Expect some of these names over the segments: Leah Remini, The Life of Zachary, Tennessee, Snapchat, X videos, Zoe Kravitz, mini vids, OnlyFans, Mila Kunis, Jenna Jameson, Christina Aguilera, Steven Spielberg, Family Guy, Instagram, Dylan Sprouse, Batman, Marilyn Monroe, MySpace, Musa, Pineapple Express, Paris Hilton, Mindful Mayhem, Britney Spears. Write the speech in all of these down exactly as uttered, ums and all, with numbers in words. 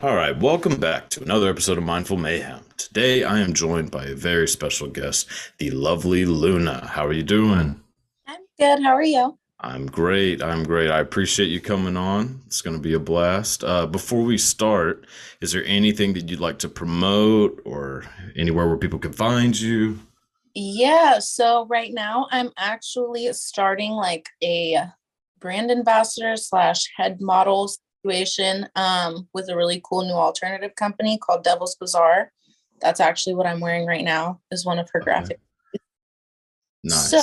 All right, welcome back to another episode of Mindful Mayhem. Today, I am joined by a very special guest, the lovely Luna. How are you doing? I'm good. How are you? I'm great. I'm great. I appreciate you coming on. It's going to be a blast. Uh, before we start, is there anything that you'd like to promote or anywhere where people can find you? Yeah. So right now, I'm actually starting like a brand ambassador slash head models situation um with a really cool new alternative company called Devil's Bazaar. That's actually what I'm wearing right now, is one of her okay. graphics. Nice. So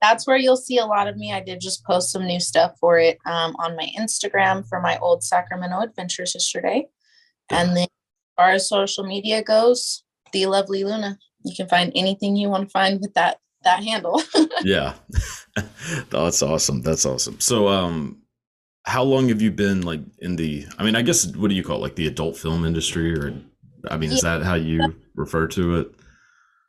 that's where you'll see a lot of me. I did just post some new stuff for it um on my Instagram for my old Sacramento adventures yesterday. And then as far as social media goes, the lovely Luna. You can find anything you want to find with that that handle. Yeah. That's awesome. That's awesome. So um how long have you been like in the, I mean, I guess, what do you call it? Like the adult film industry, or, I mean, is yeah. that how you refer to it?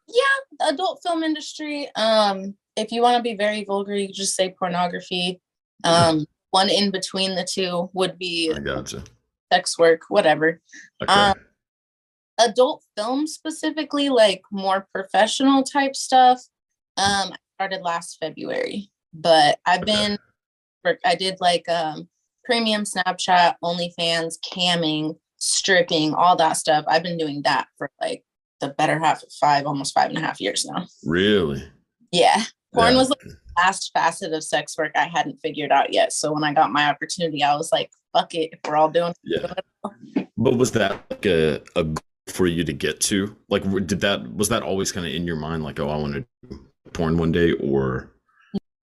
Yeah. Adult film industry. Um, if you want to be very vulgar, you just say pornography. Um, one in between the two would be I gotcha. sex work, whatever. Okay. Um, adult film specifically, like more professional type stuff. Um, I started last February, but I've okay. been I did like um, premium Snapchat, OnlyFans, camming, stripping, all that stuff. I've been doing that for like the better half of five, almost five and a half years now. Really? Yeah. Porn yeah. was like the last facet of sex work I hadn't figured out yet. So when I got my opportunity, I was like, fuck it. If we're all doing it. Yeah. But was that like a, a goal for you to get to? Like, did that, was that always kind of in your mind? Like, oh, I want to do porn one day, or?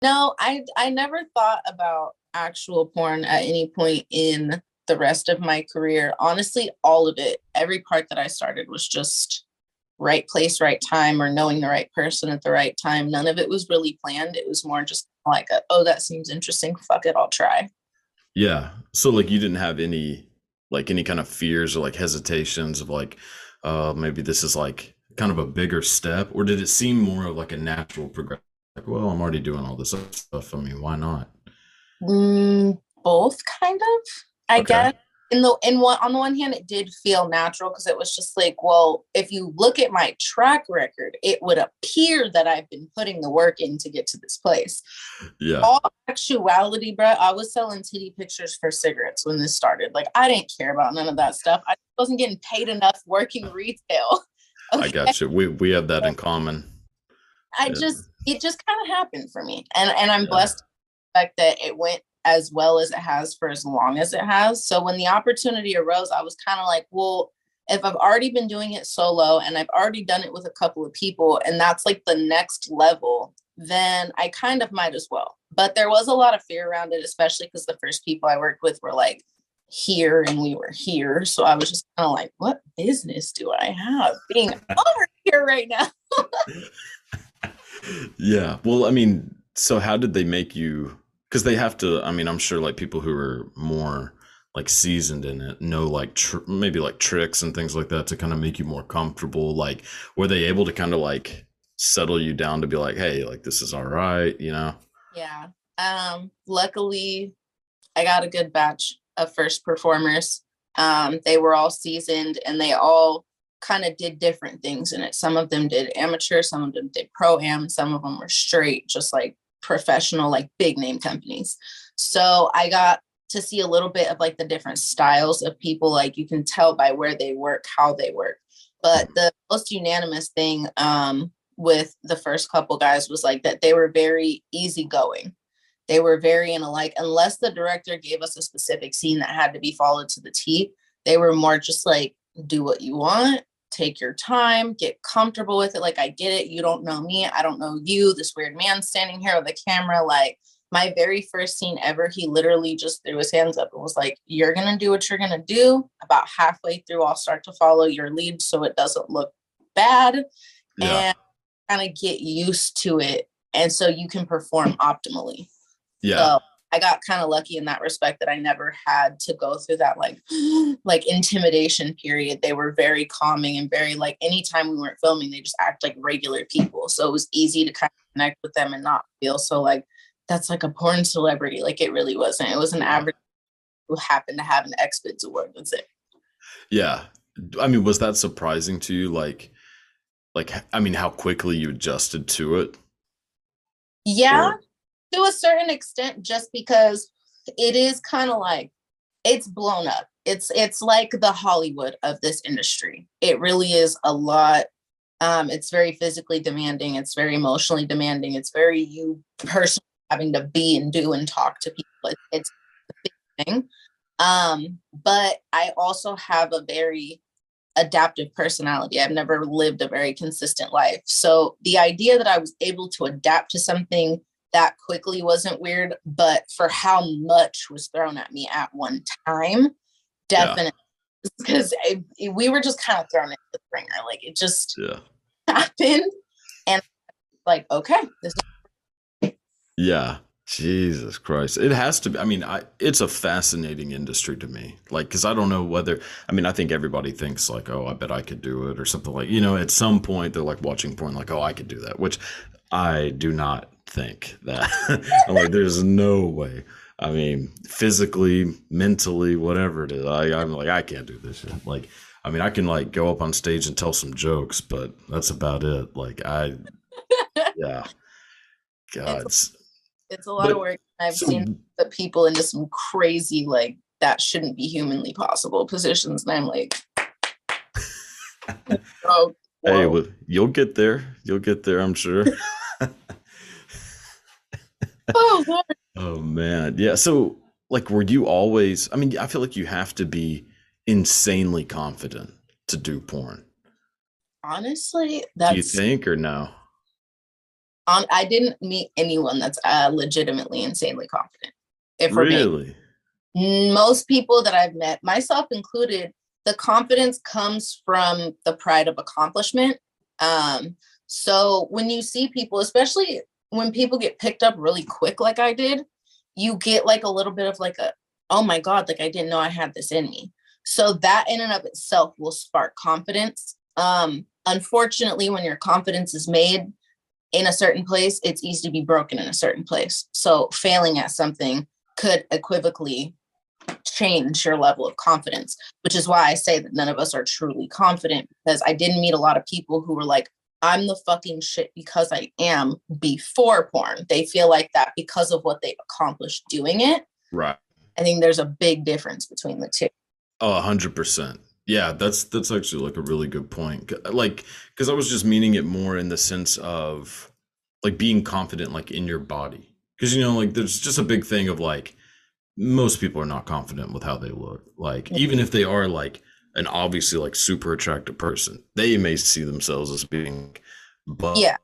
No, I I never thought about actual porn at any point in the rest of my career. Honestly, all of it, every part that I started was just right place, right time, or knowing the right person at the right time. None of it was really planned. It was more just like, a, oh, that seems interesting. Fuck it, I'll try. Yeah. So like you didn't have any like any kind of fears or like hesitations of like, uh, maybe this is like kind of a bigger step, or did it seem more of like a natural progression? Like, well, I'm already doing all this stuff. I mean, why not? Mm, both, kind of. I okay. guess. In the in one on the one hand, it did feel natural because it was just like, well, if you look at my track record, it would appear that I've been putting the work in to get to this place. Yeah. All actuality, bro. I was selling titty pictures for cigarettes when this started. Like, I didn't care about none of that stuff. I wasn't getting paid enough working retail. Okay? I got you. We we have that in common. I yeah. just. It just kind of happened for me. And and I'm yeah. blessed by the fact that it went as well as it has for as long as it has. So when the opportunity arose, I was kind of like, well, if I've already been doing it solo and I've already done it with a couple of people, and that's like the next level, then I kind of might as well. But there was a lot of fear around it, especially because the first people I worked with were like here and we were here. So I was just kind of like, what business do I have being over here right now? Yeah. Well, I mean, so how did they make you, because they have to, I mean, I'm sure like people who are more like seasoned in it know like tr- maybe like tricks and things like that to kind of make you more comfortable. Like, were they able to kind of like settle you down to be like, hey, like this is all right, you know? Yeah. Um, luckily, I got a good batch of first performers. Um, they were all seasoned and they all kind of did different things in it. Some of them did amateur, some of them did pro-am, some of them were straight, just like professional, like big name companies. So I got to see a little bit of like the different styles of people. Like you can tell by where they work, how they work. But the most unanimous thing um, with the first couple guys was like that they were very easygoing. They were very in a like, unless the director gave us a specific scene that had to be followed to the T, they were more just like, do what you want. Take your time, get comfortable with it. Like, I get it. You don't know me. I don't know you. This weird man standing here with a camera. Like, my very first scene ever, he literally just threw his hands up and was like, you're going to do what you're going to do. About halfway through, I'll start to follow your lead so it doesn't look bad yeah. and kind of get used to it. And so you can perform optimally. Yeah. So I got kind of lucky in that respect that I never had to go through that like like intimidation period. They were very calming and very like anytime we weren't filming, they just act like regular people. So it was easy to kind of connect with them and not feel so like that's like a porn celebrity. Like it really wasn't. It was an average who happened to have an X videos award. That's it. Yeah. I mean, was that surprising to you? Like, like, I mean, how quickly you adjusted to it? Yeah, or- to a certain extent, just because it is kind of like, it's blown up. It's, it's like the Hollywood of this industry. It really is a lot. Um, it's very physically demanding. It's very emotionally demanding. It's very you personally having to be and do and talk to people. It, it's a big thing. Um, but I also have a very adaptive personality. I've never lived a very consistent life. So the idea that I was able to adapt to something that quickly wasn't weird, but for how much was thrown at me at one time, definitely. Yeah. Because I, we were just kind of thrown into the ringer. Like, it just yeah. happened. And like, okay. This is- yeah. Jesus Christ. It has to be. I mean, I, it's a fascinating industry to me. Like, because I don't know whether, I mean, I think everybody thinks like, oh, I bet I could do it or something like, you know, at some point they're like watching porn, like, oh, I could do that, which I do not think that. I'm like, there's no way. I mean, physically, mentally, whatever it is, I, I'm like, I can't do this shit. Like, I mean, I can like go up on stage and tell some jokes, but that's about it. Like, I, yeah, God, it's, it's a lot but, of work. I've so, seen the people into some crazy, like, that shouldn't be humanly possible positions, and I'm like, oh, hey, well, you'll get there. You'll get there, I'm sure. Oh, Lord. Oh man. Yeah. So like, were you always, I mean, I feel like you have to be insanely confident to do porn. Honestly, that's. Do you think or no? Um, I didn't meet anyone that's uh, legitimately insanely confident. If we're really? Being, most people that I've met, myself included, the confidence comes from the pride of accomplishment. Um, so when you see people, especially when people get picked up really quick, like I did, you get like a little bit of like a, oh my God, like I didn't know I had this in me. So that in and of itself will spark confidence. Um, unfortunately, when your confidence is made in a certain place, it's easy to be broken in a certain place. So failing at something could equivocally change your level of confidence, which is why I say that none of us are truly confident, because I didn't meet a lot of people who were like, I'm the fucking shit because I am before porn. They feel like that because of what they accomplished doing it. Right. I think there's a big difference between the two. Oh, a hundred percent. Yeah. That's, that's actually like a really good point. Like, cause I was just meaning it more in the sense of like being confident, like in your body. Cause you know, like there's just a big thing of like, most people are not confident with how they look. Like, mm-hmm. even if they are like, an obviously like super attractive person, they may see themselves as being, but yeah,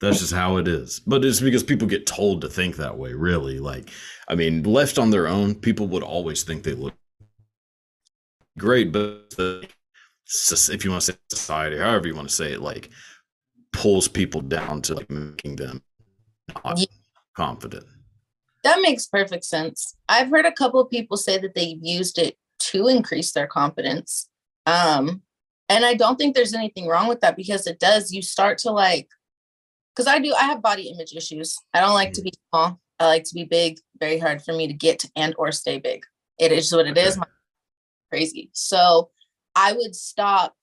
that's just how it is. But it's because people get told to think that way, really. Like, I mean, left on their own, people would always think they look great, but the, if you want to say society, however you want to say it, like pulls people down to like making them not yeah. confident. That makes perfect sense. I've heard a couple of people say that they've used it to increase their confidence. Um, and I don't think there's anything wrong with that, because it does, you start to like, because I do, I have body image issues. I don't like mm-hmm. to be small. I like to be big. Very hard for me to get and or stay big. It is what it okay. is. My, crazy. So I would stop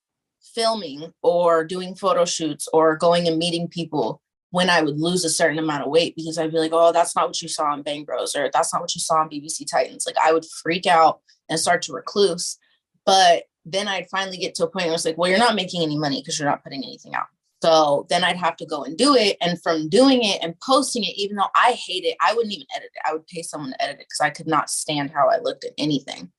filming or doing photo shoots or going and meeting people when I would lose a certain amount of weight, because I'd be like, oh, that's not what you saw on Bang Bros, or that's not what you saw on B B C Titans. Like I would freak out and start to recluse. But then I'd finally get to a point where it's like, well, you're not making any money because you're not putting anything out. So then I'd have to go and do it. And from doing it and posting it, even though I hate it, I wouldn't even edit it. I would pay someone to edit it because I could not stand how I looked at anything.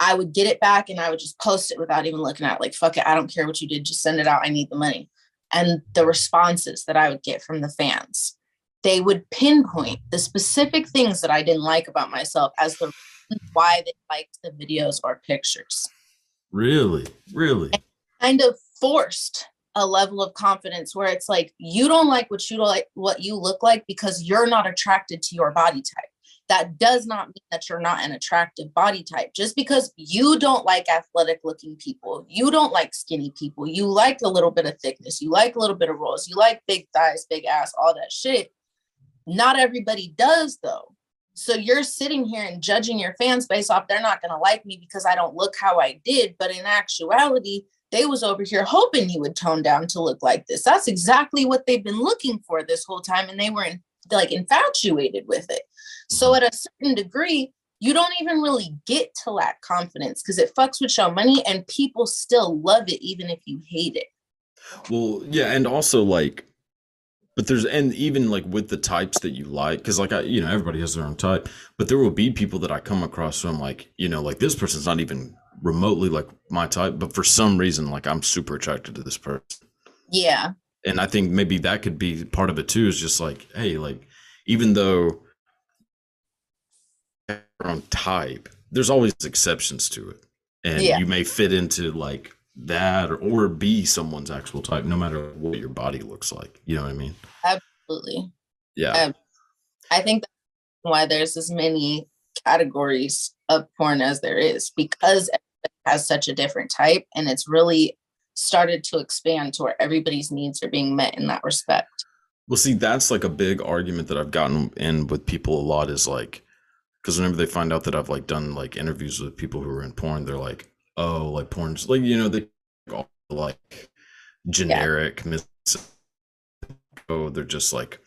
I would get it back and I would just post it without even looking at it. Like, fuck it. I don't care what you did. Just send it out. I need the money. And the responses that I would get from the fans, they would pinpoint the specific things that I didn't like about myself as the reason why they liked the videos or pictures. Really? Really? And kind of forced a level of confidence where it's like, you don't like what you like, what you look like, because you're not attracted to your body type. That does not mean that you're not an attractive body type. Just because you don't like athletic looking people, you don't like skinny people, you like a little bit of thickness, you like a little bit of rolls, you like big thighs, big ass, all that shit. Not everybody does though. So you're sitting here and judging your fans based off, they're not going to like me because I don't look how I did. But in actuality, they was over here hoping you would tone down to look like this. That's exactly what they've been looking for this whole time. And they were in, like infatuated with it. So at a certain degree, you don't even really get to lack confidence because it fucks with your money and people still love it, even if you hate it. Well, yeah. And also like, but there's, and even like with the types that you like, because like I, you know, everybody has their own type, but there will be people that I come across from like, you know, like this person's not even remotely like my type, but for some reason, like I'm super attracted to this person. Yeah. And I think maybe that could be part of it too, is just like, hey, like, even though you're on type, there's always exceptions to it. And yeah. you may fit into like that or, or be someone's actual type, no matter what your body looks like. You know what I mean? Absolutely. Yeah. Um, I think that's why there's as many categories of porn as there is, because it has such a different type and it's really started to expand to where everybody's needs are being met in that respect. Well, see, that's like a big argument that I've gotten in with people a lot is like, because whenever they find out that I've like done like interviews with people who are in porn, they're like, oh, like porn's like, you know, they all like generic yeah. mis- oh, they're just like,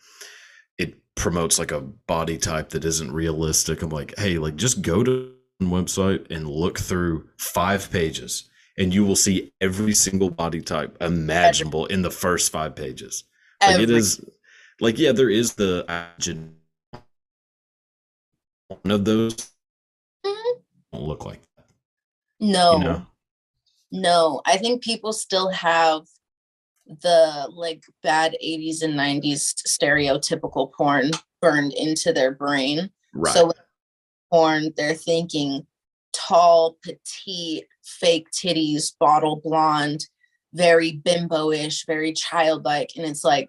it promotes like a body type that isn't realistic. I'm like, hey, like just go to a website and look through five pages and you will see every single body type imaginable in the first five pages. Like every- it is like, yeah, there is the uh, one of those mm-hmm. don't look like that. No, you know? No, I think people still have the like bad eighties and nineties stereotypical porn burned into their brain. Right. So with porn, they're thinking tall, petite, fake titties, bottle blonde, very bimbo-ish, very childlike. And it's like,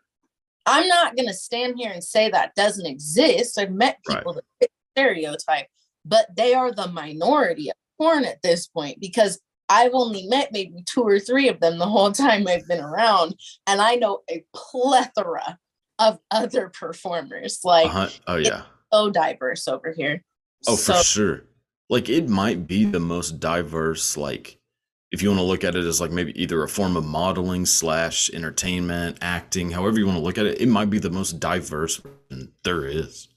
I'm not going to stand here and say that doesn't exist. I've met people right. that fit stereotype, but they are the minority of porn at this point, because I've only met maybe two or three of them the whole time I've been around. And I know a plethora of other performers. Like, uh-huh. oh, yeah. It's so diverse over here. Oh, so, for sure. Like, it might be the most diverse, like, if you want to look at it as like maybe either a form of modeling slash entertainment, acting, however you want to look at it, it might be the most diverse there is.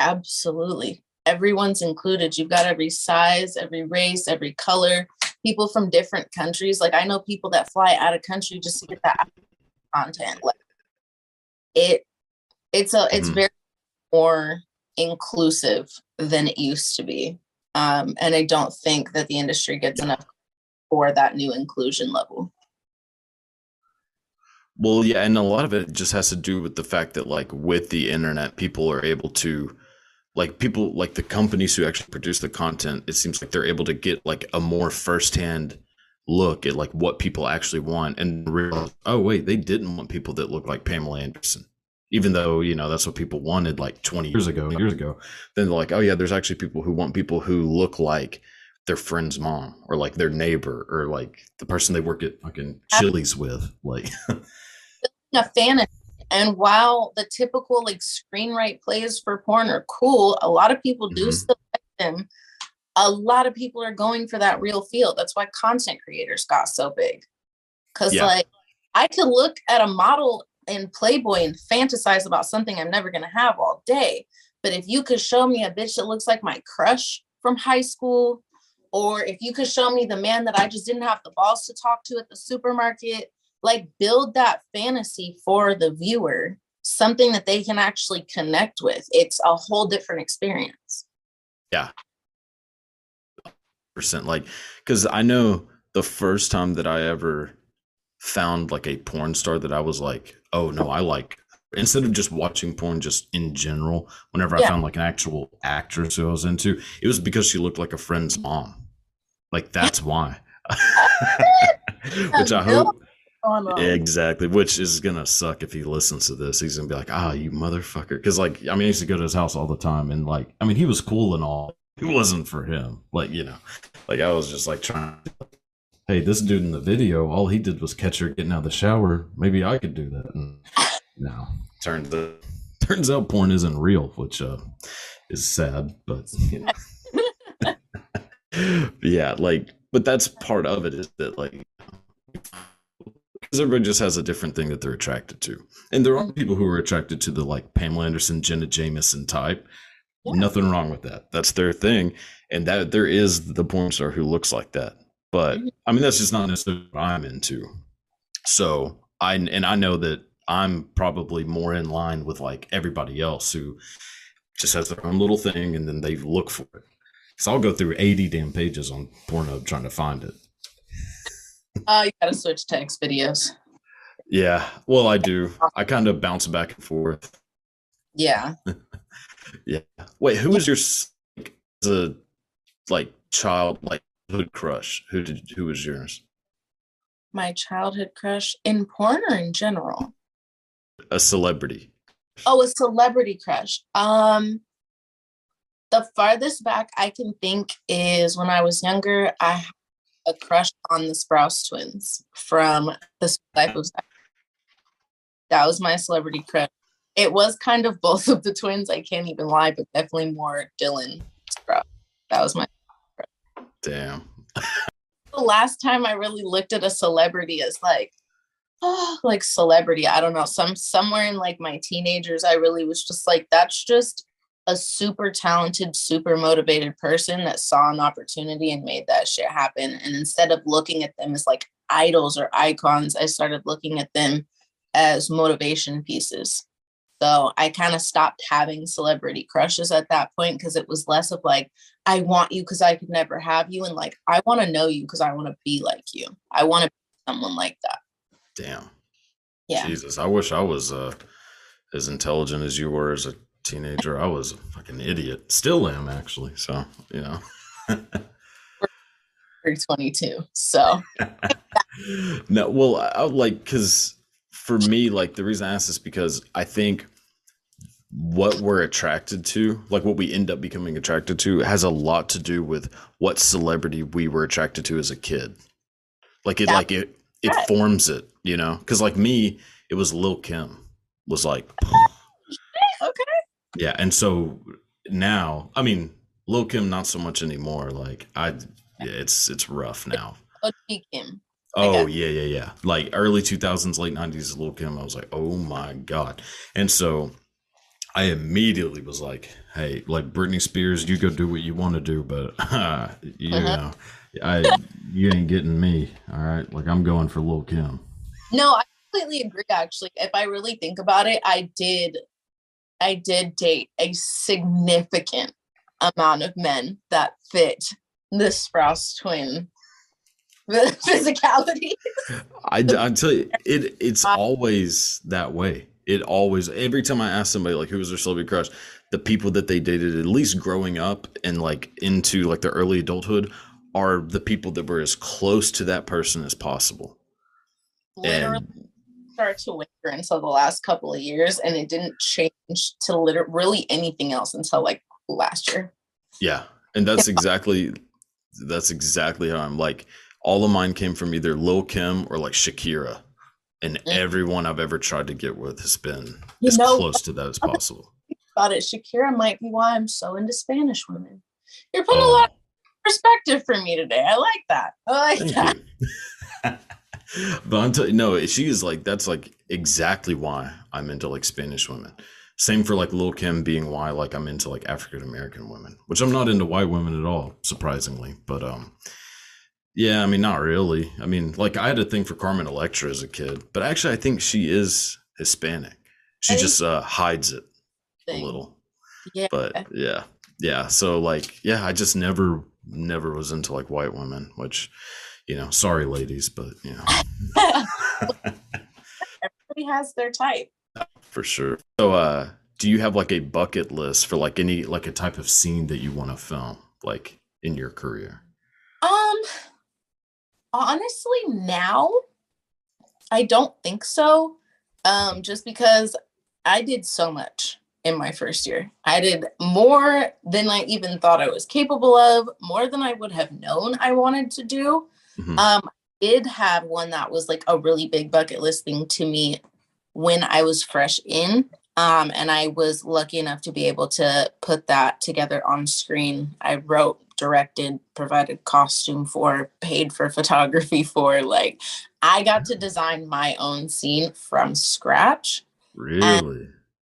Absolutely. Everyone's included. You've got every size, every race, every color, people from different countries. Like I know people that fly out of country just to get that content. Like it, it's a, it's mm-hmm. very more inclusive than it used to be. Um, and I don't think that the industry gets enough for that new inclusion level. Well, yeah. And a lot of it just has to do with the fact that like with the internet, people are able to, like people like the companies who actually produce the content, it seems like they're able to get like a more firsthand look at like what people actually want and realize, oh wait, they didn't want people that look like Pamela Anderson, even though, you know, that's what people wanted like twenty years ago, years ago. Then they're like, oh yeah, there's actually people who want people who look like their friend's mom or like their neighbor or like the person they work at fucking Chili's with. Like a fantasy. And while the typical like screenwrite plays for porn are cool, a lot of people do mm-hmm. select them. A lot of people are going for that real feel. That's why content creators got so big. Because yeah. like I could look at a model in Playboy and fantasize about something I'm never going to have all day. But if you could show me a bitch that looks like my crush from high school, or if you could show me the man that I just didn't have the balls to talk to at the supermarket, like build that fantasy for the viewer, something that they can actually connect with. It's a whole different experience. Yeah. Percent like, cause I know the first time that I ever found like a porn star that I was like, oh no, I like, instead of just watching porn just in general, whenever yeah. I found like an actual actress who I was into, it was because she looked like a friend's mom. Like that's why, which I hope. Exactly, which is gonna suck if he listens to this. He's gonna be like, ah, you motherfucker, because like I mean I used to go to his house all the time, and like I mean he was cool and all, it wasn't for him, like, you know, like I was just like trying to, hey, this dude in the video, all he did was catch her getting out of the shower, maybe I could do that. And no, turns out turns out porn isn't real, which uh is sad, but you know. Yeah, like, but that's part of it, is that like, because everybody just has a different thing that they're attracted to, and there are people who are attracted to the like Pamela Anderson, Jenna Jameson type. Yeah. Nothing wrong with that. That's their thing, and that there is the porn star who looks like that. But I mean, that's just not necessarily what I'm into. So I and I know that I'm probably more in line with like everybody else who just has their own little thing, and then they look for it. So I'll go through eighty damn pages on Pornhub trying to find it. Uh, you gotta switch to X videos. Yeah, well, I do. I kind of bounce back and forth. Yeah. Yeah. Wait, who was your like, as a like child like hood crush? Who did who was yours? My childhood crush in porn or in general? A celebrity. Oh, a celebrity crush. Um, the farthest back I can think is when I was younger, I had a crush on the Sprouse twins from The Life of Zachary. That was my celebrity crush. It was kind of both of the twins, I can't even lie, but definitely more Dylan Sprouse. That was my crush. Damn. The last time I really looked at a celebrity as like, oh, like celebrity, I don't know, some somewhere in like my teenagers, I really was just like, that's just a super talented, super motivated person that saw an opportunity and made that shit happen. And instead of looking at them as like idols or icons, I started looking at them as motivation pieces. So I kind of stopped having celebrity crushes at that point, because it was less of like, I want you because I could never have you. And like, I want to know you because I want to be like you. I want to be someone like that. Damn. Yeah. Jesus, I wish I was uh, as intelligent as you were as a teenager. I was a fucking idiot. Still am, actually. So, you know. We're twenty-two. So. No, well, I, I like, because for me, like, the reason I asked this, because I think what we're attracted to, like what we end up becoming attracted to, has a lot to do with what celebrity we were attracted to as a kid. Like it, yeah. like it, it right. forms it, you know? Cause like me, it was Lil' Kim was like, okay. Yeah. And so now, I mean, Lil' Kim, not so much anymore. Like I, yeah, it's, it's rough now. O G Kim. Oh yeah. Yeah. Yeah. Like early two thousands, late nineties, Lil' Kim. I was like, oh my God. And so I immediately was like, hey, like Britney Spears, you go do what you want to do, but uh, you uh-huh. know, I you ain't getting me. All right. Like I'm going for Lil' Kim. No, I completely agree. Actually, if I really think about it, I did. I did date a significant amount of men that fit the Sprouse twin physicality. I, I tell you, it it's always that way. It always, every time I ask somebody like who was their celebrity crush, the people that they dated, at least growing up and like into like their early adulthood, are the people that were as close to that person as possible. Literally and, start to winter until the last couple of years, and it didn't change to literally really anything else until like last year. Yeah, and that's exactly that's exactly how I'm like. All of mine came from either Lil' Kim or like Shakira. And everyone I've ever tried to get with has been you as know, close to that as possible. About it, Shakira might be why I'm so into Spanish women. You're putting oh. a lot of perspective for me today. I like that. I like Thank that. You. But I'm telling you, no, she is like, that's like exactly why I'm into like Spanish women. Same for like Lil' Kim being why like I'm into like African American women, which I'm not into white women at all, surprisingly. But um. Yeah, I mean, not really. I mean, like I had a thing for Carmen Electra as a kid, but actually I think she is Hispanic. She just uh, hides it thing. a little. Yeah. But yeah, yeah. So like, yeah, I just never, never was into like white women, which, you know, sorry ladies, but you know. Everybody has their type. For sure. So uh, do you have like a bucket list for like any, like a type of scene that you want to film like in your career? Um. Honestly, now, I don't think so, um, just because I did so much in my first year. I did more than I even thought I was capable of, more than I would have known I wanted to do. Mm-hmm. Um, I did have one that was like a really big bucket list thing to me when I was fresh in, Um, and I was lucky enough to be able to put that together on screen. I wrote, directed, provided costume for, paid for photography for. Like, I got to design my own scene from scratch. Really? And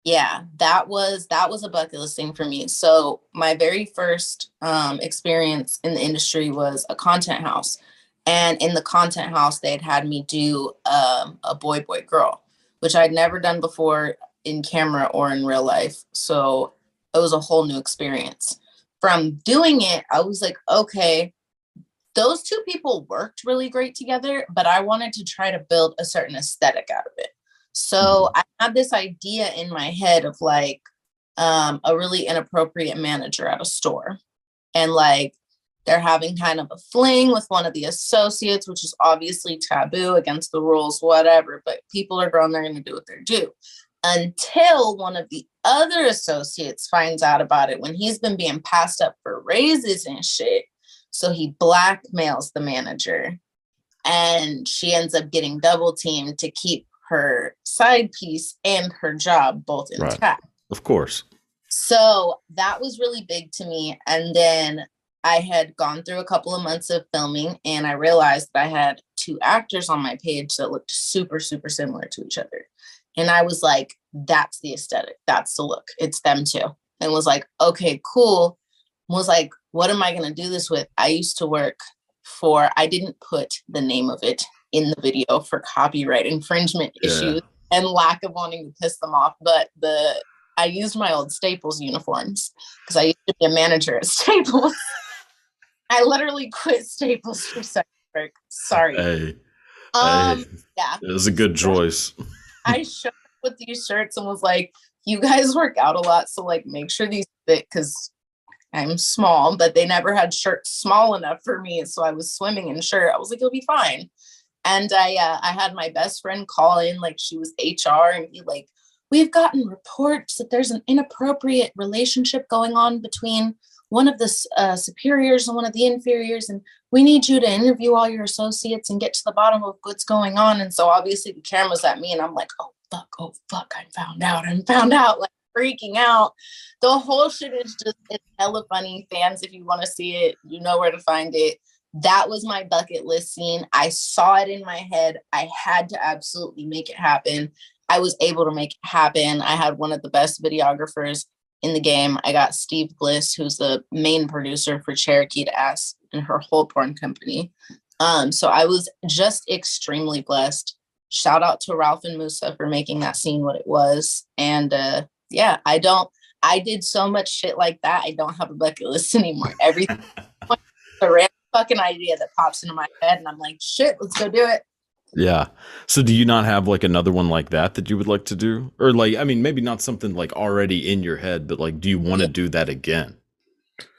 yeah, that was that was a bucket list thing for me. So my very first um, experience in the industry was a content house. And in the content house, they'd had me do um, a boy, boy, girl, which I'd never done before in camera or in real life. So it was a whole new experience. From doing it, I was like, okay, those two people worked really great together, but I wanted to try to build a certain aesthetic out of it. So I had this idea in my head of like um, a really inappropriate manager at a store. And like, they're having kind of a fling with one of the associates, which is obviously taboo, against the rules, whatever, but people are grown, they're going to do what they do. Until one of the other associates finds out about it when he's been being passed up for raises and shit. So he blackmails the manager and she ends up getting double teamed to keep her side piece and her job both intact. Right. Of course. So that was really big to me. And then I had gone through a couple of months of filming and I realized that I had two actors on my page that looked super, super similar to each other. And I was like, that's the aesthetic. That's the look. It's them too. And was like, okay, cool. And was like, what am I going to do this with? I used to work for, I didn't put the name of it in the video for copyright infringement yeah. issues and lack of wanting to piss them off. But the I used my old Staples uniforms because I used to be a manager at Staples. I literally quit Staples for sex work. Sorry. Hey, um, hey, yeah. It was a good choice. I showed up with these shirts and was like, you guys work out a lot, so like make sure these fit, because I'm small, but they never had shirts small enough for me. So I was swimming in shirt. I was like, you'll be fine. And I uh, I had my best friend call in, like she was H R, and be like, we've gotten reports that there's an inappropriate relationship going on between one of the uh, superiors and one of the inferiors, and we need you to interview all your associates and get to the bottom of what's going on. And so obviously the camera's at me and I'm like, oh fuck, oh fuck, I found out, I found out, like freaking out. The whole shit is just, it's hella funny. Fans, if you want to see it, you know where to find it. That was my bucket list scene. I saw it in my head. I had to absolutely make it happen. I was able to make it happen. I had one of the best videographers in the game. I got Steve Bliss, who's the main producer for Cherokee, to ask and her whole porn company. Um, so I was just extremely blessed. Shout out to Ralph and Musa for making that scene what it was. And uh, yeah, I don't, I did so much shit like that. I don't have a bucket list anymore. Everything, a random fucking idea that pops into my head and I'm like, shit, let's go do it. Yeah. So do you not have like another one like that that you would like to do? Or like, I mean, maybe not something like already in your head, but like, do you want to do that again?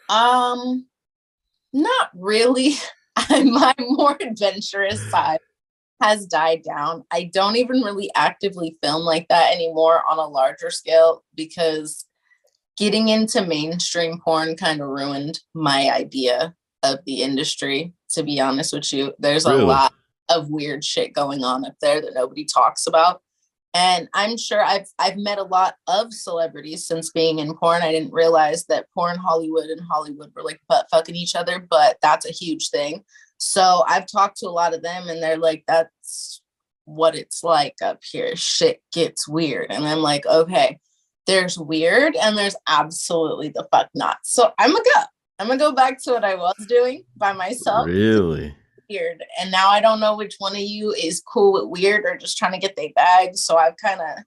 Um, not really. My more adventurous side has died down. I don't even really actively film like that anymore on a larger scale, because getting into mainstream porn kind of ruined my idea of the industry, to be honest with you. There's a really? lot of weird shit going on up there that nobody talks about. And I'm sure I've I've met a lot of celebrities since being in porn. I didn't realize that porn Hollywood and Hollywood were like butt fucking each other, but that's a huge thing. So I've talked to a lot of them and they're like, that's what it's like up here. Shit gets weird. And I'm like, okay, there's weird and there's absolutely the fuck not. So I'm gonna go. I'm gonna go back to what I was doing by myself. Really? Weird. And now I don't know which one of you is cool with weird or just trying to get their bag. So I've kind of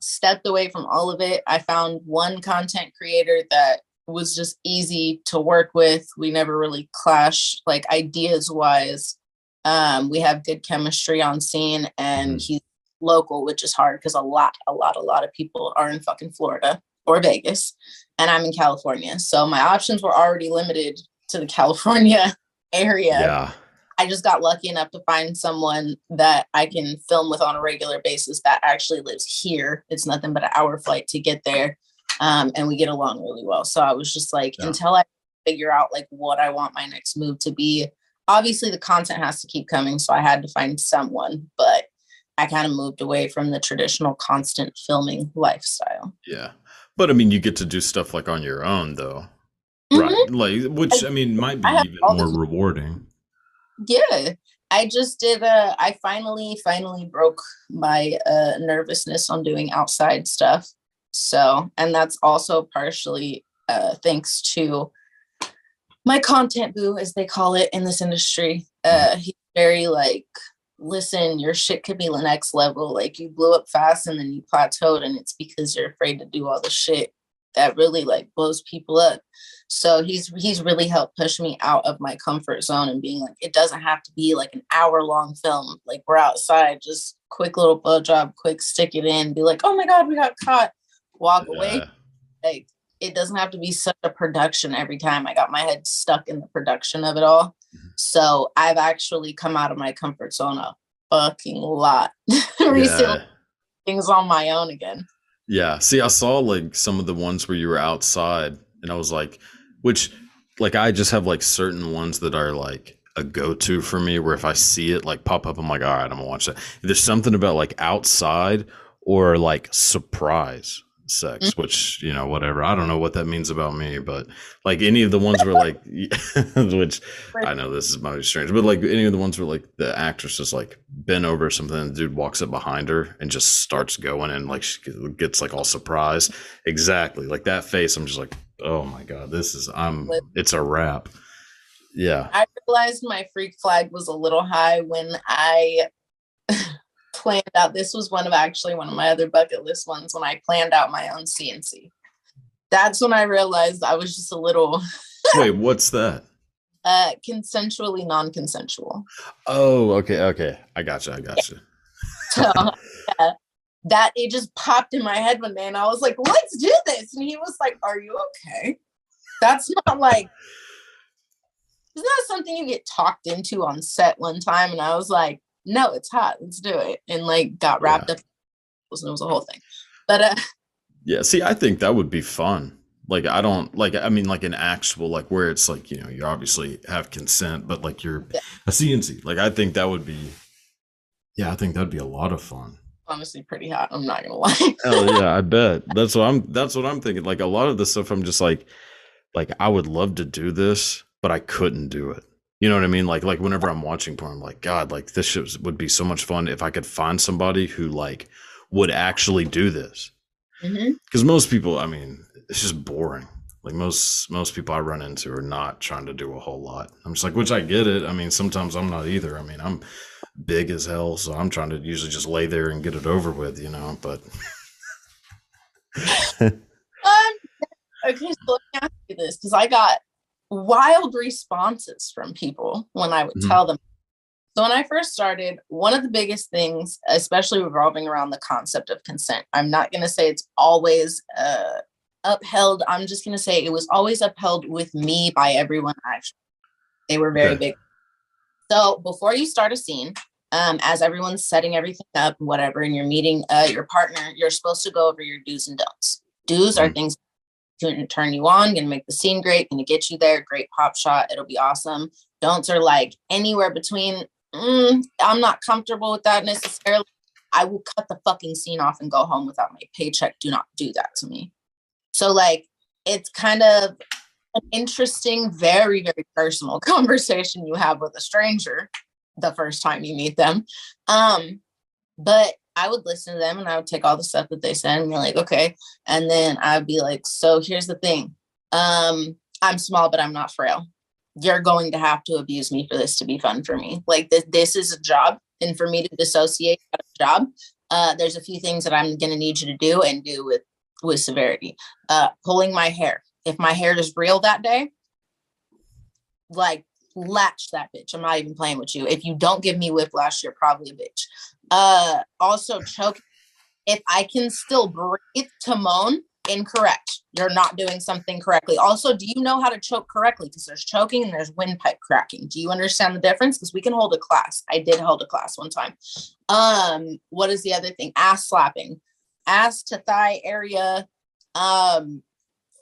stepped away from all of it. I found one content creator that was just easy to work with. We never really clashed, like ideas wise. Um, we have good chemistry on scene, and mm. he's local, which is hard because a lot, a lot, a lot of people are in fucking Florida or Vegas, and I'm in California. So my options were already limited to the California area. Yeah. I just got lucky enough to find someone that I can film with on a regular basis that actually lives here. It's nothing but an hour flight to get there. Um, and we get along really well. So I was just like, yeah. until I figure out like what I want my next move to be, obviously the content has to keep coming. So I had to find someone, but I kind of moved away from the traditional constant filming lifestyle. Yeah. But I mean, you get to do stuff like on your own though. Mm-hmm. Right. Like, which I, I mean, might be even more this- rewarding. Yeah. I just did a, I finally, finally broke my uh, nervousness on doing outside stuff. So, and that's also partially uh, thanks to my content boo, as they call it in this industry. Uh, he's very like, listen, your shit could be the next level. Like, you blew up fast and then you plateaued, and it's because you're afraid to do all the shit that really like blows people up. So he's he's really helped push me out of my comfort zone and being like, it doesn't have to be like an hour long film. Like, we're outside, just quick little blowjob, quick stick it in, be like, oh my God, we got caught, walk yeah. away. Like, it doesn't have to be such a production every time. I got my head stuck in the production of it all. Mm-hmm. So I've actually come out of my comfort zone a fucking lot recently. Yeah. Things on my own again. Yeah. See, I saw like some of the ones where you were outside and I was like, which like, I just have like certain ones that are like a go-to for me where if I see it like pop up, I'm like, all right, I'm gonna watch that. There's something about like outside or like surprise sex, mm-hmm. which, you know, whatever. I don't know what that means about me, but like any of the ones where like, which I know this is might be strange, but like any of the ones where like the actress is like bent over or something and the dude walks up behind her and just starts going and like she gets like all surprised. Exactly. Like that face. I'm just like, oh my God, this is, I'm, it's a wrap. Yeah. I realized my freak flag was a little high when I planned out, this was one of actually one of my other bucket list ones, when I planned out my own C N C. That's when I realized I was just a little wait, what's that? Uh consensually non-consensual. Oh, okay, okay. I gotcha, I gotcha. Yeah. So yeah, that it just popped in my head one day and I was like, let's do this. And he was like, are you okay? That's not like it's not something you get talked into on set one time. And I was like, no, it's hot, let's do it. And like got wrapped yeah. up. It was a whole thing. But uh yeah, see, I think that would be fun. Like, I don't like, I mean, like an actual, like where it's like, you know, you obviously have consent, but like you're yeah. a C N C. Like, I think that would be, yeah, I think that'd be a lot of fun. Honestly, pretty hot, I'm not gonna lie. Hell yeah, I bet. That's what I'm, that's what I'm thinking. Like a lot of the stuff I'm just like, like I would love to do this, but I couldn't do it. You know what I mean? Like, like whenever I'm watching porn, I'm like, God, like this shit would be so much fun if I could find somebody who like would actually do this. Mm-hmm. Cause most people, I mean, it's just boring. Like most, most people I run into are not trying to do a whole lot. I'm just like, which I get it. I mean, sometimes I'm not either. I mean, I'm big as hell, so I'm trying to usually just lay there and get it over with, you know, but. um, okay. So let me ask you this. Cause I got wild responses from people when I would mm-hmm. tell them. So when I first started, one of the biggest things, especially revolving around the concept of consent, I'm not going to say it's always uh, upheld. I'm just going to say it was always upheld with me by everyone. Actually, they were very okay. big. So before you start a scene, um, as everyone's setting everything up, whatever, and you're meeting uh, your partner, you're supposed to go over your do's and don'ts. Do's mm-hmm. are things going to turn you on, going to make the scene great, going to get you there, great pop shot, it'll be awesome. Don'ts are like anywhere between, mm, I'm not comfortable with that necessarily. I will cut the fucking scene off and go home without my paycheck. Do not do that to me. So like, it's kind of an interesting, very, very personal conversation you have with a stranger the first time you meet them. Um, but I would listen to them and I would take all the stuff that they said and be like, okay. And then I'd be like, so here's the thing. Um, I'm small, but I'm not frail. You're going to have to abuse me for this to be fun for me. Like this, this is a job. And for me to dissociate at a job, uh, there's a few things that I'm going to need you to do and do with, with severity. Uh, pulling my hair. If my hair is real that day, like latch that bitch. I'm not even playing with you. If you don't give me whiplash, you're probably a bitch. Uh, also choking. If I can still breathe to moan, incorrect. You're not doing something correctly. Also, do you know how to choke correctly? Because there's choking and there's windpipe cracking. Do you understand the difference? Because we can hold a class. I did hold a class one time. Um, what is the other thing? Ass slapping. Ass to thigh area. Um,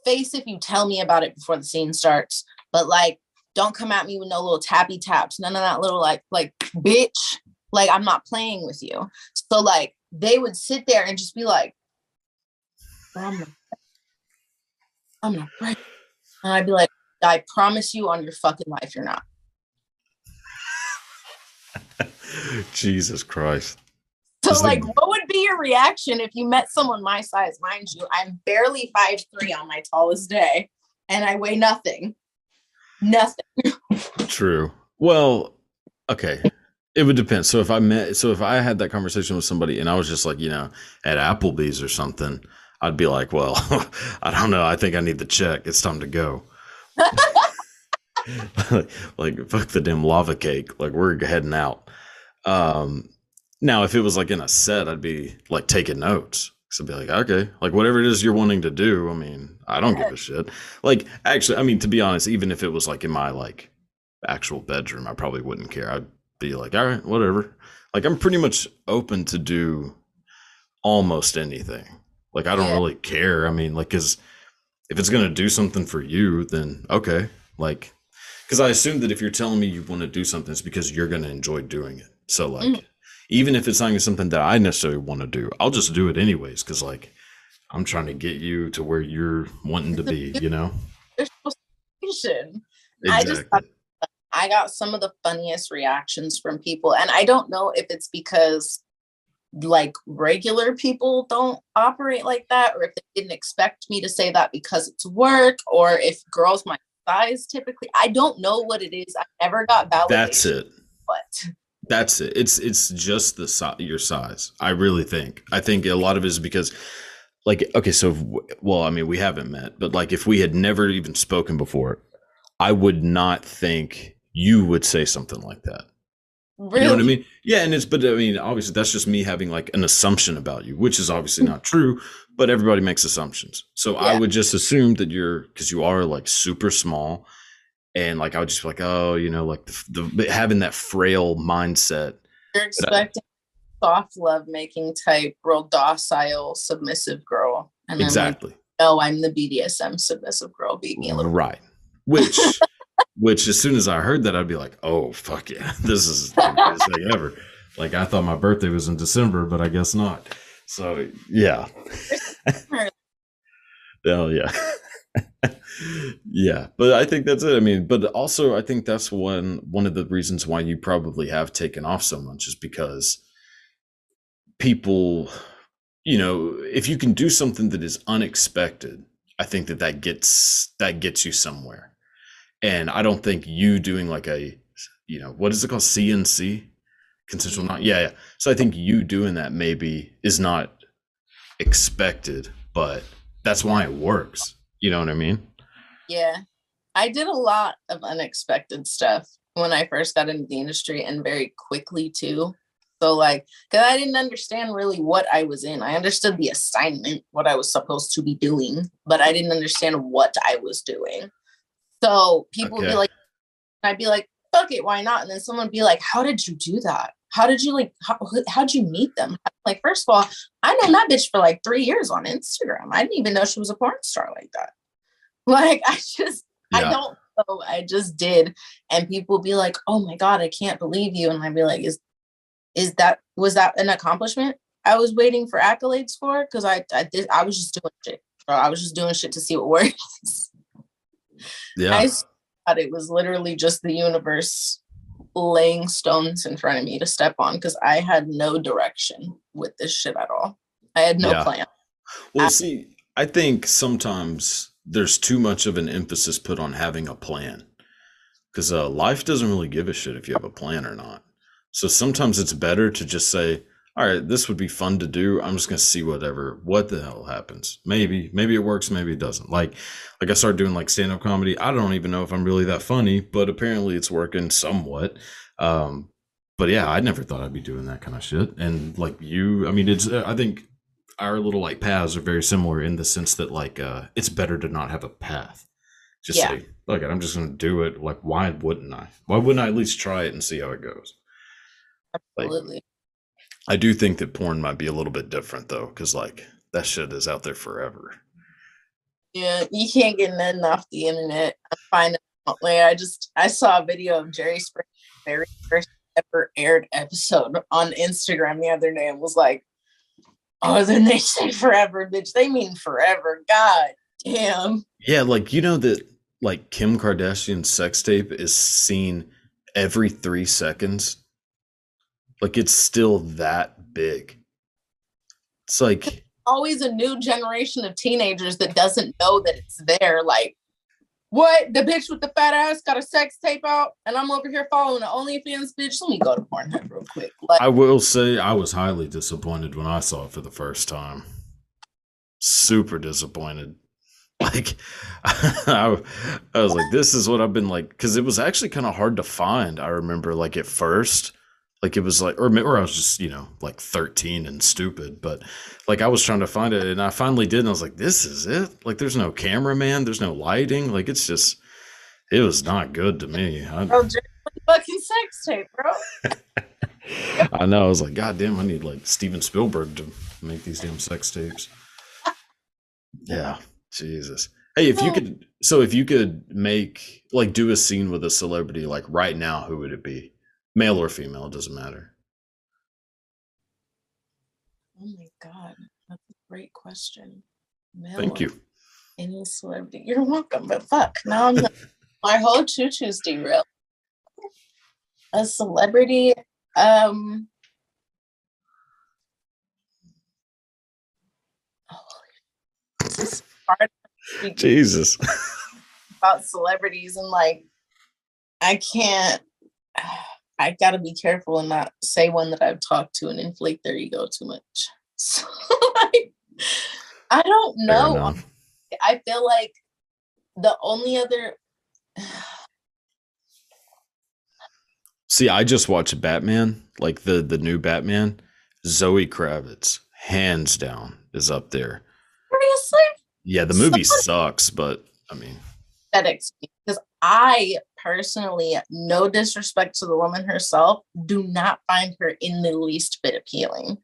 face if you tell me about it before the scene starts. But like, don't come at me with no little tappy taps. None of that little like, like, bitch. Like, I'm not playing with you. So like they would sit there and just be like, I'm not, I'm not pregnant. And I'd be like, I promise you on your fucking life, you're not. Jesus Christ. So Isn't like, it... what would be your reaction if you met someone my size? Mind you, I'm barely five three on my tallest day, and I weigh nothing. Nothing. True. Well, okay. It would depend. So if I met, so if I had that conversation with somebody and I was just like, you know, at Applebee's or something, I'd be like, well, I don't know. I think I need the check. It's time to go. like, like, fuck the damn lava cake. Like, we're heading out. Um, now, if it was like in a set, I'd be like taking notes. So I'd be like, okay, like whatever it is you're wanting to do. I mean, I don't give a shit. Like, actually, I mean, to be honest, even if it was like in my like actual bedroom, I probably wouldn't care. I'd be like, all right, whatever. Like, I'm pretty much open to do almost anything. Like, I don't really care. I mean, like, cause if it's going to do something for you, then okay. Like, cause I assume that if you're telling me you want to do something, it's because you're going to enjoy doing it. So like, mm. even if it's not something that I necessarily want to do, I'll just do it anyways. Cause like, I'm trying to get you to where you're wanting to be, you know? There's no solution. Exactly. I just got, I got some of the funniest reactions from people. And I don't know if it's because like regular people don't operate like that, or if they didn't expect me to say that because it's work, or if girls my size typically, I don't know what it is. I never got validation. That's it. But that's it. It's it's just the size, your size. I really think. I think a lot of it is because, like, okay, so if, well, I mean, we haven't met, but like, if we had never even spoken before, I would not think you would say something like that. Really? You know what I mean? Yeah, and it's but I mean, obviously, that's just me having like an assumption about you, which is obviously not true. But everybody makes assumptions, so yeah. I would just assume that you're because you are like super small. And like I would just be like, oh, you know, like the, the having that frail mindset. You're expecting I, soft love making type, real docile, submissive girl. And exactly. I'm like, no, I'm the B D S M submissive girl. Beat me a little. Right. Which, which as soon as I heard that, I'd be like, oh fuck yeah, this is the greatest thing ever. Like I thought my birthday was in December, but I guess not. So yeah. Hell yeah. Yeah, but I think that's it. I mean, but also I think that's one one of the reasons why you probably have taken off so much is because people, you know, if you can do something that is unexpected, I think that that gets that gets you somewhere. And I don't think you doing like a, you know, what is it called? C N C? Consensual not. Yeah, yeah. So I think you doing that maybe is not expected, but that's why it works. You know what I mean? Yeah. I did a lot of unexpected stuff when I first got into the industry, and very quickly too. So like, cause I didn't understand really what I was in. I understood the assignment, what I was supposed to be doing, but I didn't understand what I was doing. So people okay. would be like, I'd be like, fuck it, why not? And then someone would be like, how did you do that? How did you like, how, how'd you meet them? Like, first of all, I known that bitch for like three years on Instagram. I didn't even know she was a porn star like that. Like, I just, yeah. I don't know. I just did. And people be like, oh my God, I can't believe you. And I'd be like, is, is that, was that an accomplishment I was waiting for accolades for? Cause I, I did, I was just doing shit. Bro. I was just doing shit to see what works. Yeah. I thought it was literally just the universe laying stones in front of me to step on, because I had no direction with this shit at all. I had no yeah. plan. Well, I, see, I think sometimes there's too much of an emphasis put on having a plan, because uh, life doesn't really give a shit if you have a plan or not. So sometimes it's better to just say, all right, this would be fun to do. I'm just going to see whatever, what the hell happens. Maybe, maybe it works. Maybe it doesn't. Like, like I started doing like stand-up comedy. I don't even know if I'm really that funny, but apparently it's working somewhat. Um, but yeah, I never thought I'd be doing that kind of shit. And like you, I mean, it's, I think our little like paths are very similar in the sense that like, uh, it's better to not have a path. Just yeah. say, look, I'm just going to do it. Like, why wouldn't I, why wouldn't I at least try it and see how it goes? Absolutely. Like, I do think that porn might be a little bit different though, because like that shit is out there forever. Yeah, you can't get nothing off the internet. I find it out. Like I just I saw a video of Jerry Springer, very first ever aired episode on Instagram the other day and was like, oh, then they say forever, bitch. They mean forever. God damn. Yeah, like, you know that, like, Kim Kardashian's sex tape is seen every three seconds. Like, it's still that big. It's like... always a new generation of teenagers that doesn't know that it's there. Like, what? The bitch with the fat ass got a sex tape out and I'm over here following the OnlyFans bitch. Let me go to Pornhub real quick. Like, I will say I was highly disappointed when I saw it for the first time. Super disappointed. Like, I, I was like, this is what I've been like, because it was actually kind of hard to find. I remember, like, at first, like, it was like, or, or I was just, you know, like thirteen and stupid, but like, I was trying to find it and I finally did. And I was like, this is it. Like, there's no cameraman, there's no lighting. Like, it's just, it was not good to me. I, oh, just fucking sex tape, bro. I know. I was like, God damn, I need like Steven Spielberg to make these damn sex tapes. Yeah. Jesus. Hey, if you could, so if you could make, like, do a scene with a celebrity, like right now, who would it be? Male or female, it doesn't matter. Oh my God, that's a great question. Male. Thank you. Any celebrity? You're welcome. But fuck, now I'm like, my whole choo choo's derailed. A celebrity, um, oh, this is hard to Jesus about celebrities, and like, I can't. Uh, I gotta be careful and not say one that I've talked to and inflate their ego too much. So, like, I don't know. I feel like the only other. See, I just watched Batman, like the the new Batman. Zoe Kravitz, hands down, is up there. Seriously? Yeah, the movie so- sucks, but I mean. Aesthetics, because I personally, no disrespect to the woman herself, do not find her in the least bit appealing.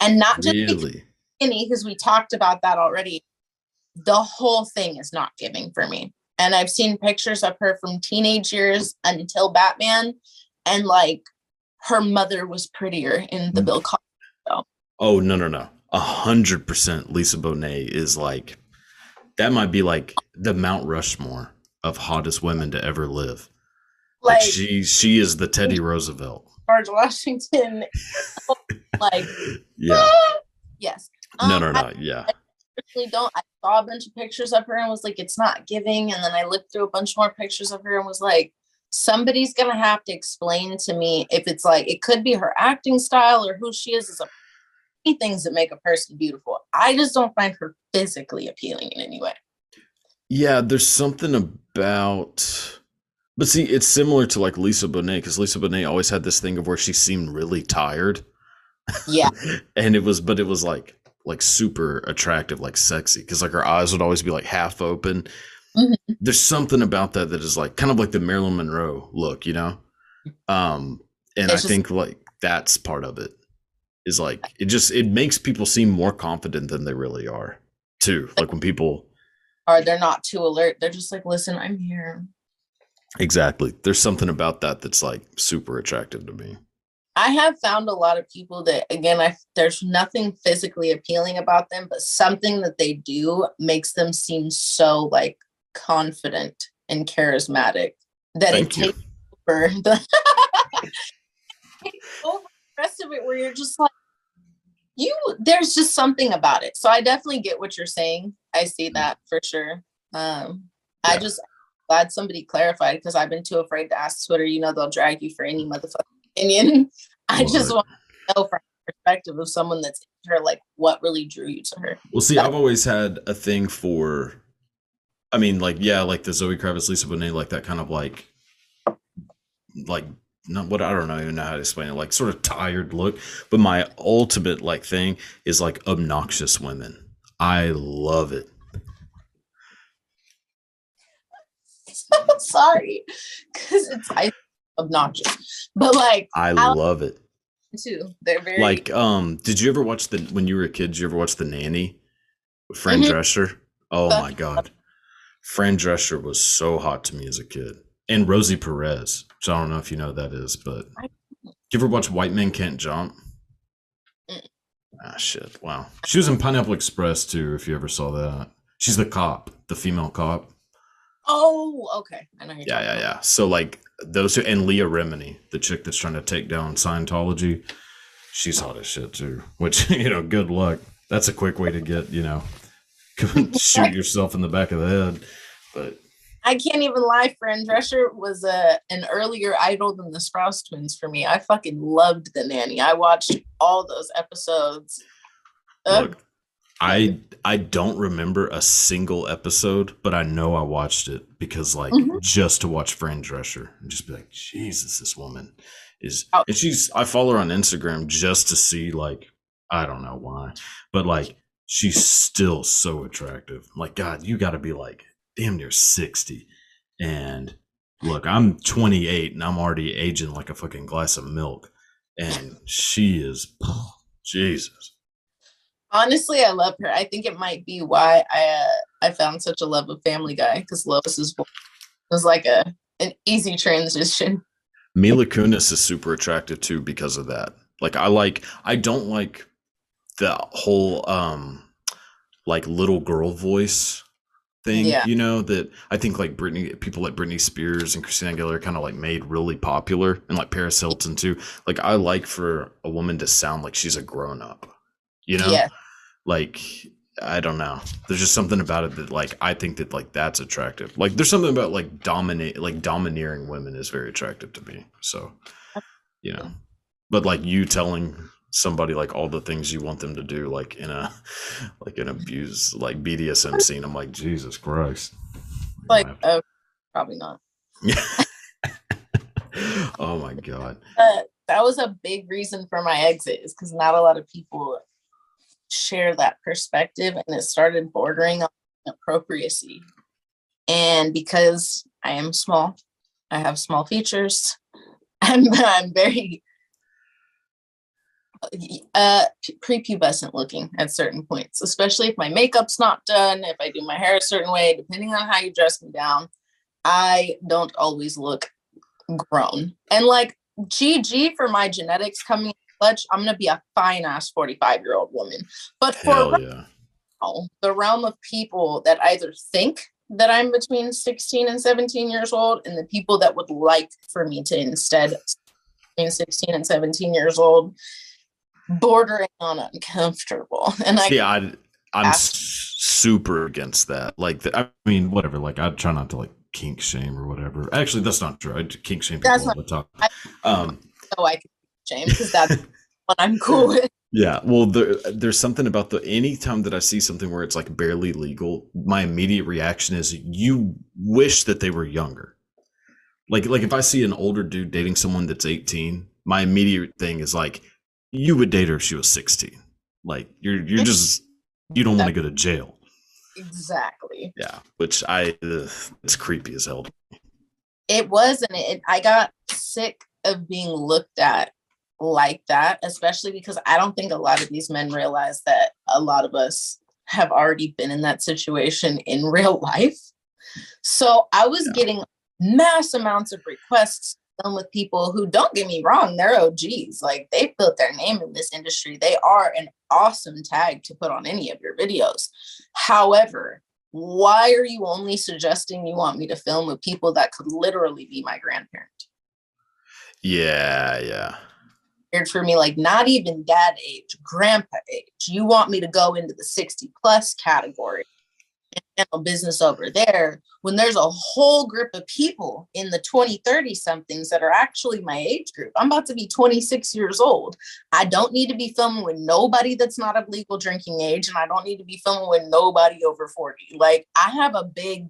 And not just really, because we talked about that already. The whole thing is not giving for me. And I've seen pictures of her from teenage years until Batman, and like, her mother was prettier in the Bill Cosby show. Oh no no no! A hundred percent. Lisa Bonet is like, that might be like the Mount Rushmore of hottest women to ever live. Like, like she, she is the Teddy Roosevelt, George Washington. Like, yeah, ah! Yes. Um, no, no, no. I, yeah. I really don't. I saw a bunch of pictures of her and was like, it's not giving. And then I looked through a bunch more pictures of her and was like, somebody's gonna have to explain to me if it's like, it could be her acting style or who she is as a. Things that make a person beautiful. I just don't find her physically appealing in any way. Yeah, there's something about, but see, it's similar to like Lisa Bonet, because Lisa Bonet always had this thing of where she seemed really tired. Yeah. And it was, but it was like like super attractive, like sexy, because like her eyes would always be like half open. Mm-hmm. There's something about that that is like kind of like the Marilyn Monroe look, you know. Um, and it's I just, think like that's part of it. Is like, it just, it makes people seem more confident than they really are too. Like when people are, they're not too alert. They're just like, listen, I'm here. Exactly. There's something about that that's like super attractive to me. I have found a lot of people that, again, I, there's nothing physically appealing about them, but something that they do makes them seem so like confident and charismatic that Thank it you. takes over the it takes over the rest of it, where you're just like, you, there's just something about it. So I definitely get what you're saying. I see that for sure. Um, yeah. I just I'm glad somebody clarified, because I've been too afraid to ask Twitter. You know, they'll drag you for any motherfucking opinion. I Lord. just want to know from the perspective of someone that's in her, like, what really drew you to her. Well, see, so, I've always had a thing for, I mean, like, yeah, like the Zoe Kravitz, Lisa Bonet, like that kind of like, like, not what I don't know even know how to explain it, like sort of tired look. But my ultimate like thing is like obnoxious women. I love it. So sorry, because it's I, obnoxious, but like I, I love it too. They're very like. Um, did you ever watch the when you were a kid? Did you ever watch The Nanny? With Fran mm-hmm. Drescher. Oh my God, Fran Drescher was so hot to me as a kid. And Rosie Perez, which I don't know if you know who that is, but you ever watch White Men Can't Jump? Mm. Ah, shit. Wow. She was in Pineapple Express, too, if you ever saw that. She's the cop, the female cop. Oh, okay. I know you're yeah, yeah, about. yeah. So, like, those two, and Leah Remini, the chick that's trying to take down Scientology. She's hot as shit, too, which, you know, good luck. That's a quick way to get, you know, shoot yourself in the back of the head. But I can't even lie. Fran Drescher was a, an earlier idol than the Sprouse twins for me. I fucking loved The Nanny. I watched all those episodes. Ugh. Look, I, I don't remember a single episode, but I know I watched it because, like, mm-hmm. just to watch Fran Drescher and just be like, Jesus, this woman is, oh. and she's, I follow her on Instagram just to see, like, I don't know why, but like, she's still so attractive. Like, God, you got to be like damn near sixty. And look, I'm twenty-eight and I'm already aging like a fucking glass of milk. And she is, oh, Jesus. Honestly, I love her. I think it might be why I uh, I found such a love of Family Guy, because Lois's voice was like a an easy transition. Mila Kunis is super attractive too because of that. Like, I like, I don't like the whole um like little girl voice thing, yeah. you know, that I think like Britney, people like Britney Spears and Christina Aguilera kind of like made really popular, and like Paris Hilton too. Like, I like for a woman to sound like she's a grown up, you know, yeah. like, I don't know. There's just something about it that like, I think that like, that's attractive. Like, there's something about like dominate, like domineering women is very attractive to me. So, you know, but like you telling somebody like all the things you want them to do, like in a like an abuse like B D S M scene, I'm like, Jesus Christ, like uh, probably not. Oh my God, uh, that was a big reason for my exit, is because not a lot of people share that perspective, and it started bordering on appropriacy. And because I am small, I have small features, and I'm very uh prepubescent looking at certain points, especially if my makeup's not done, if I do my hair a certain way, depending on how you dress me down, I don't always look grown. And like, G G for my genetics coming in clutch, I'm gonna be a fine ass forty-five year old woman. But for yeah. the realm of people that either think that I'm between sixteen and seventeen years old, and the people that would like for me to instead between sixteen and seventeen years old, bordering on uncomfortable. And I yeah I, i'm ask- super against that. Like, I mean, whatever, like, I try not to like kink shame or whatever. Actually, that's not true. I kink shame people all the time. I, um so I can shame, because that's what I'm cool with. Yeah, well, there, there's something about the anytime that I see something where it's like barely legal, my immediate reaction is you wish that they were younger. Like, like if I see an older dude dating someone that's eighteen, my immediate thing is like, you would date her if she was sixteen. Like, you're you're just, you don't exactly. want to go to jail. Exactly. Yeah, which I, uh, it's creepy as hell to me. It was, and it, I got sick of being looked at like that, especially because I don't think a lot of these men realize that a lot of us have already been in that situation in real life. So I was yeah. getting mass amounts of requests with people who, don't get me wrong, they're O Gs. Like, they've built their name in this industry. They are an awesome tag to put on any of your videos. However, why are you only suggesting you want me to film with people that could literally be my grandparent? Yeah, yeah. Weird for me, like, not even dad age, grandpa age. You want me to go into the sixty plus category and handle business over there, when there's a whole group of people in the twenty, thirty somethings that are actually my age group. I'm about to be twenty-six years old. I don't need to be filming with nobody that's not of legal drinking age, and I don't need to be filming with nobody over forty. Like, I have a big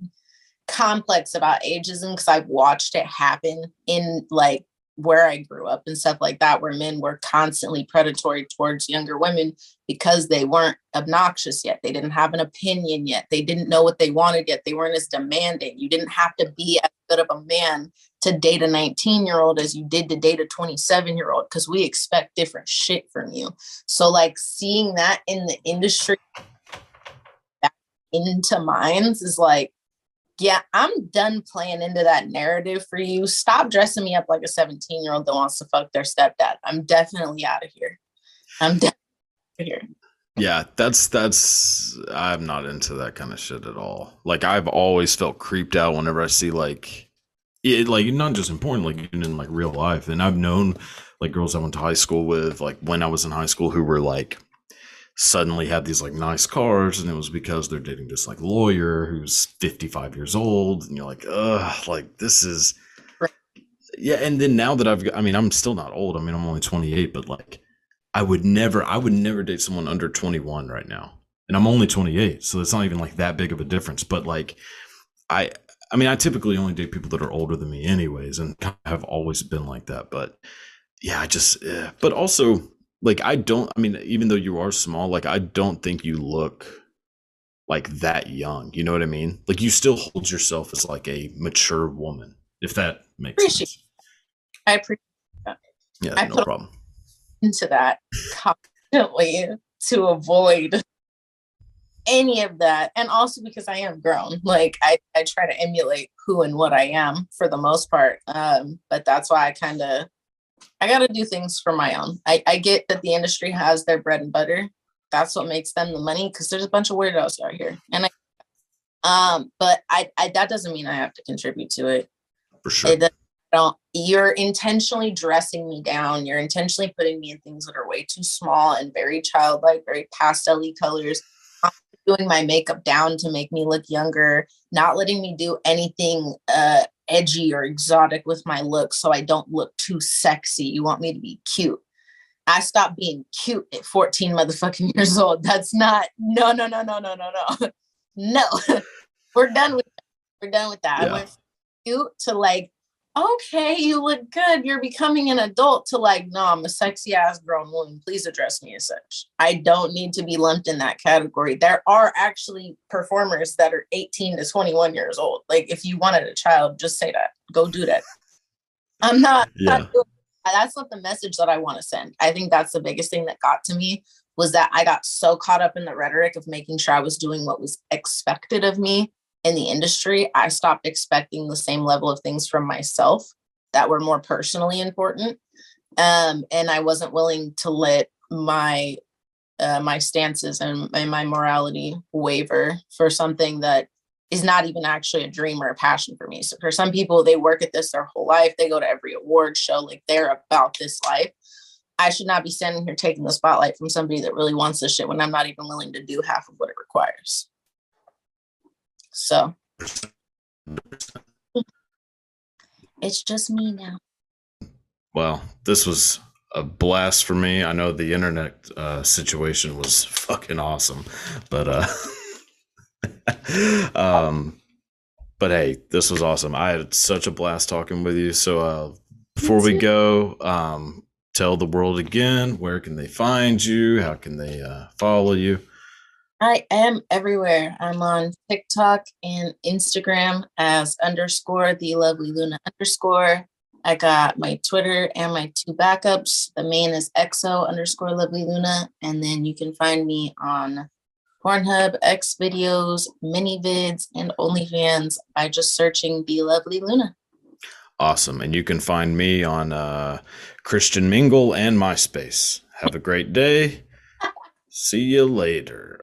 complex about ageism because I've watched it happen in like where I grew up and stuff like that, where men were constantly predatory towards younger women because they weren't obnoxious yet. They didn't have an opinion yet. They didn't know what they wanted yet. They weren't as demanding. You didn't have to be as good of a man to date a nineteen year old as you did to date a twenty-seven year old, because we expect different shit from you. So like, seeing that in the industry back into minds is like, yeah, I'm done playing into that narrative for you. Stop dressing me up like a seventeen year old that wants to fuck their stepdad. I'm definitely out of here. I'm definitely out of here. Yeah, that's that's I'm not into that kind of shit at all. Like, I've always felt creeped out whenever I see like it, like not just in porn, like even in like real life. And I've known like girls I went to high school with, like when I was in high school, who were like suddenly had these like nice cars, and it was because they're dating this like lawyer who's fifty-five years old, and you're like, ugh, like this is right. Yeah. And then now that I've I mean, I'm still not old. I mean, I'm only twenty-eight, but like I would never, I would never date someone under twenty-one right now. And I'm only twenty-eight. So it's not even like that big of a difference. But like, I, I mean, I typically only date people that are older than me anyways, and have always been like that. But yeah, I just, eh. But also like, I don't, I mean, even though you are small, like, I don't think you look like that young. You know what I mean? Like, you still hold yourself as like a mature woman, if that makes appreciate sense. I appreciate that. Yeah, I no put- problem. into that constantly to avoid any of that, and also because I am grown, like I, I try to emulate who and what I am for the most part, um but that's why I kind of I gotta do things for my own. I, I get that the industry has their bread and butter, that's what makes them the money, because there's a bunch of weirdos out here, and I, um but I, I that doesn't mean I have to contribute to it for sure. It, Don't, you're intentionally dressing me down. You're intentionally putting me in things that are way too small and very childlike, very pastel-y colors. I'm doing my makeup down to make me look younger, not letting me do anything uh, edgy or exotic with my look so I don't look too sexy. You want me to be cute. I stopped being cute at fourteen motherfucking years old. That's not, no, no, no, no, no, no, no. No, we're done with that. We're done with that. Yeah. I went from cute to like, okay, you look good, you're becoming an adult, to like, no, I'm a sexy ass grown woman, please address me as such. I don't need to be lumped in that category. There are actually performers that are eighteen to twenty-one years old. Like, if you wanted a child, just say that, go do that. I'm not, yeah. not doing that. That's not the message that I want to send. I think that's the biggest thing that got to me, was that I got so caught up in the rhetoric of making sure I was doing what was expected of me in the industry, I stopped expecting the same level of things from myself that were more personally important. Um, and I wasn't willing to let my uh, my stances and, and my morality waver for something that is not even actually a dream or a passion for me. So for some people, they work at this their whole life. They go to every award show, like they're about this life. I should not be standing here taking the spotlight from somebody that really wants this shit when I'm not even willing to do half of what it requires. So it's just me now. Well, this was a blast for me. I know the internet uh, situation was fucking awesome, but uh, um, but hey, this was awesome. I had such a blast talking with you. So uh, before we go, um, tell the world again, where can they find you? How can they uh, follow you? I am everywhere. I'm on TikTok and Instagram as underscore the lovely Luna underscore. I got my Twitter and my two backups. The main is exo underscore lovely Luna. And then you can find me on Pornhub, X videos, mini vids, and OnlyFans by just searching the lovely Luna. Awesome. And you can find me on uh, Christian Mingle and MySpace. Have a great day. See you later.